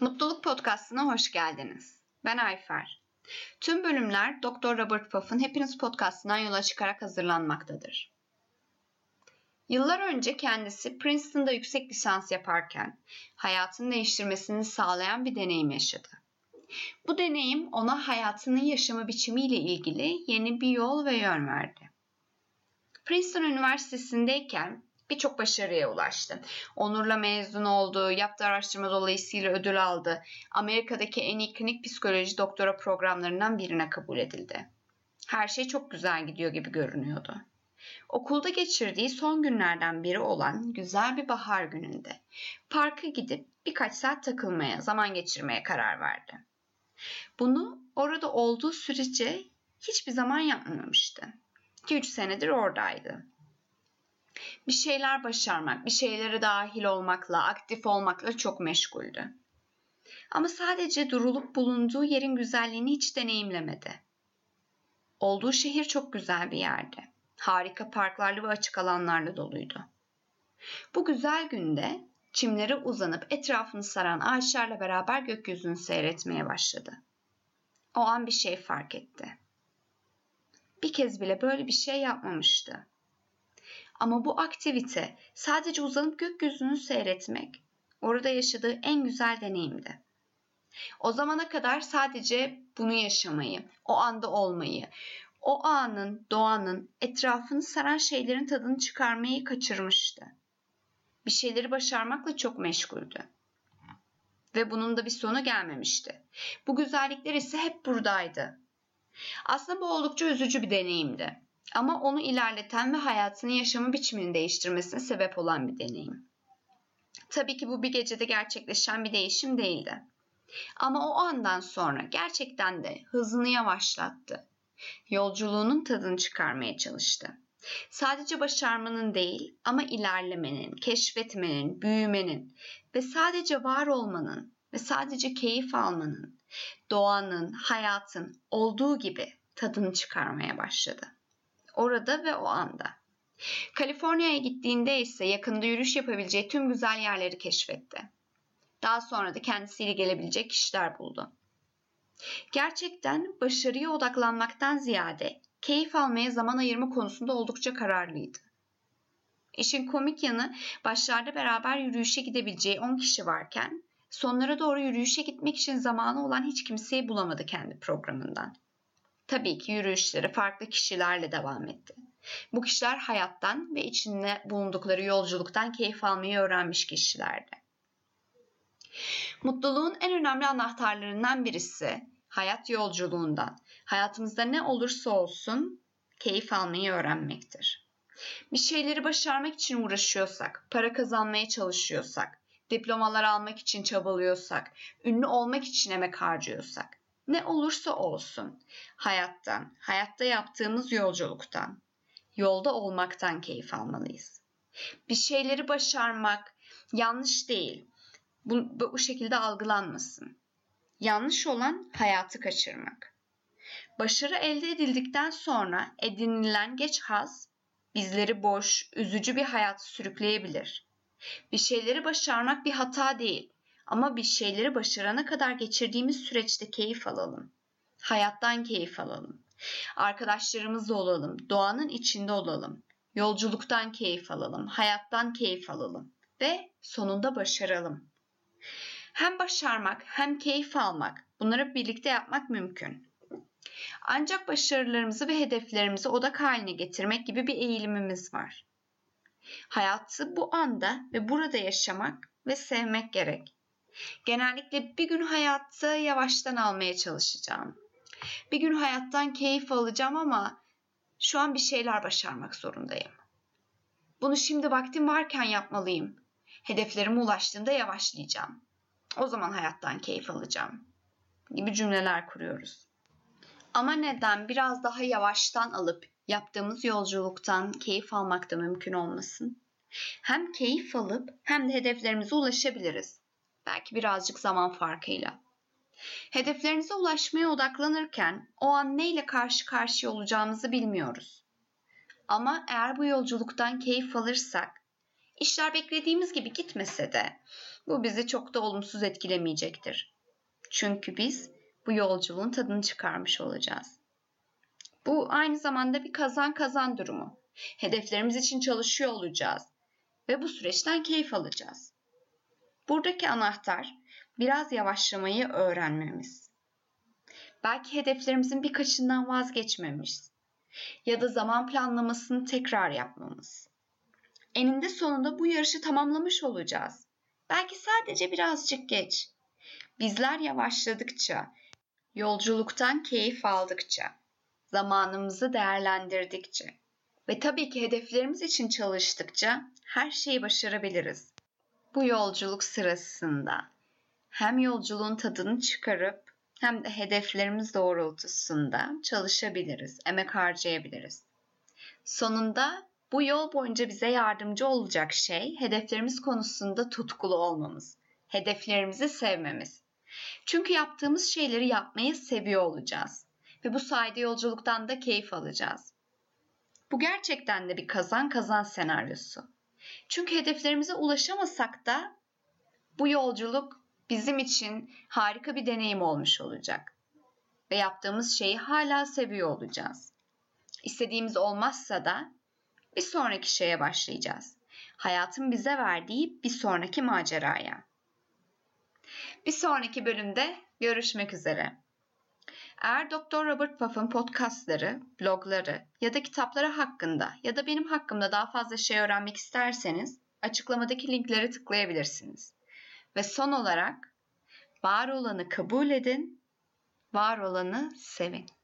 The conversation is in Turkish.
Mutluluk Podcast'ına hoş geldiniz. Ben Ayfer. Tüm bölümler Dr. Robert Puff'ın Hepiniz Podcast'ından yola çıkarak hazırlanmaktadır. Yıllar önce kendisi Princeton'da yüksek lisans yaparken hayatını değiştirmesini sağlayan bir deneyim yaşadı. Bu deneyim ona hayatının yaşama biçimiyle ilgili yeni bir yol ve yön verdi. Princeton Üniversitesi'ndeyken birçok başarıya ulaştı. Onurla mezun oldu, yaptığı araştırma dolayısıyla ödül aldı. Amerika'daki en iyi klinik psikoloji doktora programlarından birine kabul edildi. Her şey çok güzel gidiyor gibi görünüyordu. Okulda geçirdiği son günlerden biri olan güzel bir bahar gününde parka gidip birkaç saat takılmaya, zaman geçirmeye karar verdi. Bunu orada olduğu sürece hiçbir zaman yapmamıştı. 2-3 senedir oradaydı. Bir şeyler başarmak, bir şeylere dahil olmakla, aktif olmakla çok meşguldü. Ama sadece durulup bulunduğu yerin güzelliğini hiç deneyimlemedi. Olduğu şehir çok güzel bir yerdi. Harika parklarla ve açık alanlarla doluydu. Bu güzel günde çimlere uzanıp etrafını saran ağaçlarla beraber gökyüzünü seyretmeye başladı. O an bir şey fark etti. Bir kez bile böyle bir şey yapmamıştı. Ama bu aktivite sadece uzanıp gökyüzünü seyretmek orada yaşadığı en güzel deneyimdi. O zamana kadar sadece bunu yaşamayı, o anda olmayı, o anın, doğanın, etrafını saran şeylerin tadını çıkarmayı kaçırmıştı. Bir şeyleri başarmakla çok meşguldü. Ve bunun da bir sonu gelmemişti. Bu güzellikler ise hep buradaydı. Aslında bu oldukça üzücü bir deneyimdi. Ama onu ilerleten ve hayatının yaşama biçimini değiştirmesine sebep olan bir deneyim. Tabii ki bu bir gecede gerçekleşen bir değişim değildi. Ama o andan sonra gerçekten de hızını yavaşlattı. Yolculuğunun tadını çıkarmaya çalıştı. Sadece başarmanın değil ama ilerlemenin, keşfetmenin, büyümenin ve sadece var olmanın ve sadece keyif almanın, doğanın, hayatın olduğu gibi tadını çıkarmaya başladı. Orada ve o anda. Kaliforniya'ya gittiğinde ise yakında yürüyüş yapabileceği tüm güzel yerleri keşfetti. Daha sonra da kendisiyle gelebilecek kişiler buldu. Gerçekten başarıya odaklanmaktan ziyade keyif almaya zaman ayırma konusunda oldukça kararlıydı. İşin komik yanı başlarda beraber yürüyüşe gidebileceği 10 kişi varken sonlara doğru yürüyüşe gitmek için zamanı olan hiç kimseyi bulamadı kendi programından. Tabii ki yürüyüşleri farklı kişilerle devam etti. Bu kişiler hayattan ve içinde bulundukları yolculuktan keyif almayı öğrenmiş kişilerdi. Mutluluğun en önemli anahtarlarından birisi hayat yolculuğundan, hayatımızda ne olursa olsun keyif almayı öğrenmektir. Bir şeyleri başarmak için uğraşıyorsak, para kazanmaya çalışıyorsak, diplomalar almak için çabalıyorsak, ünlü olmak için emek harcıyorsak, ne olursa olsun hayattan, hayatta yaptığımız yolculuktan, yolda olmaktan keyif almalıyız. Bir şeyleri başarmak yanlış değil. Bu şekilde algılanmasın. Yanlış olan hayatı kaçırmak. Başarı elde edildikten sonra edinilen geç haz bizleri boş, üzücü bir hayata sürükleyebilir. Bir şeyleri başarmak bir hata değil. Ama bir şeyleri başarana kadar geçirdiğimiz süreçte keyif alalım. Hayattan keyif alalım. Arkadaşlarımızla olalım. Doğanın içinde olalım. Yolculuktan keyif alalım. Hayattan keyif alalım. Ve sonunda başaralım. Hem başarmak hem keyif almak, bunları birlikte yapmak mümkün. Ancak başarılarımızı ve hedeflerimizi odak haline getirmek gibi bir eğilimimiz var. Hayatı bu anda ve burada yaşamak ve sevmek gerek. Genellikle bir gün hayatı yavaştan almaya çalışacağım. Bir gün hayattan keyif alacağım ama şu an bir şeyler başarmak zorundayım. Bunu şimdi vaktim varken yapmalıyım. Hedeflerime ulaştığımda yavaşlayacağım. O zaman hayattan keyif alacağım gibi cümleler kuruyoruz. Ama neden biraz daha yavaştan alıp yaptığımız yolculuktan keyif almak da mümkün olmasın? Hem keyif alıp hem de hedeflerimize ulaşabiliriz. Belki birazcık zaman farkıyla. Hedeflerinize ulaşmaya odaklanırken o an neyle karşı karşıya olacağımızı bilmiyoruz. Ama eğer bu yolculuktan keyif alırsak, İşler beklediğimiz gibi gitmese de bu bizi çok da olumsuz etkilemeyecektir. Çünkü biz bu yolculuğun tadını çıkarmış olacağız. Bu aynı zamanda bir kazan-kazan durumu. Hedeflerimiz için çalışıyor olacağız ve bu süreçten keyif alacağız. Buradaki anahtar biraz yavaşlamayı öğrenmemiz. Belki hedeflerimizin birkaçından vazgeçmemiz ya da zaman planlamasını tekrar yapmamız. Eninde sonunda bu yarışı tamamlamış olacağız. Belki sadece birazcık geç. Bizler yavaşladıkça, yolculuktan keyif aldıkça, zamanımızı değerlendirdikçe ve tabii ki hedeflerimiz için çalıştıkça her şeyi başarabiliriz. Bu yolculuk sırasında hem yolculuğun tadını çıkarıp hem de hedeflerimiz doğrultusunda çalışabiliriz, emek harcayabiliriz. Sonunda bu yol boyunca bize yardımcı olacak şey hedeflerimiz konusunda tutkulu olmamız, hedeflerimizi sevmemiz. Çünkü yaptığımız şeyleri yapmayı seviyor olacağız ve bu sayede yolculuktan da keyif alacağız. Bu gerçekten de bir kazan-kazan senaryosu. Çünkü hedeflerimize ulaşamasak da bu yolculuk bizim için harika bir deneyim olmuş olacak. Ve yaptığımız şeyi hala seviyor olacağız. İstediğimiz olmazsa da bir sonraki şeye başlayacağız. Hayatın bize verdiği bir sonraki maceraya. Bir sonraki bölümde görüşmek üzere. Eğer Dr. Robert Puff'ın podcastları, blogları ya da kitapları hakkında ya da benim hakkımda daha fazla şey öğrenmek isterseniz açıklamadaki linklere tıklayabilirsiniz. Ve son olarak var olanı kabul edin, var olanı sevin.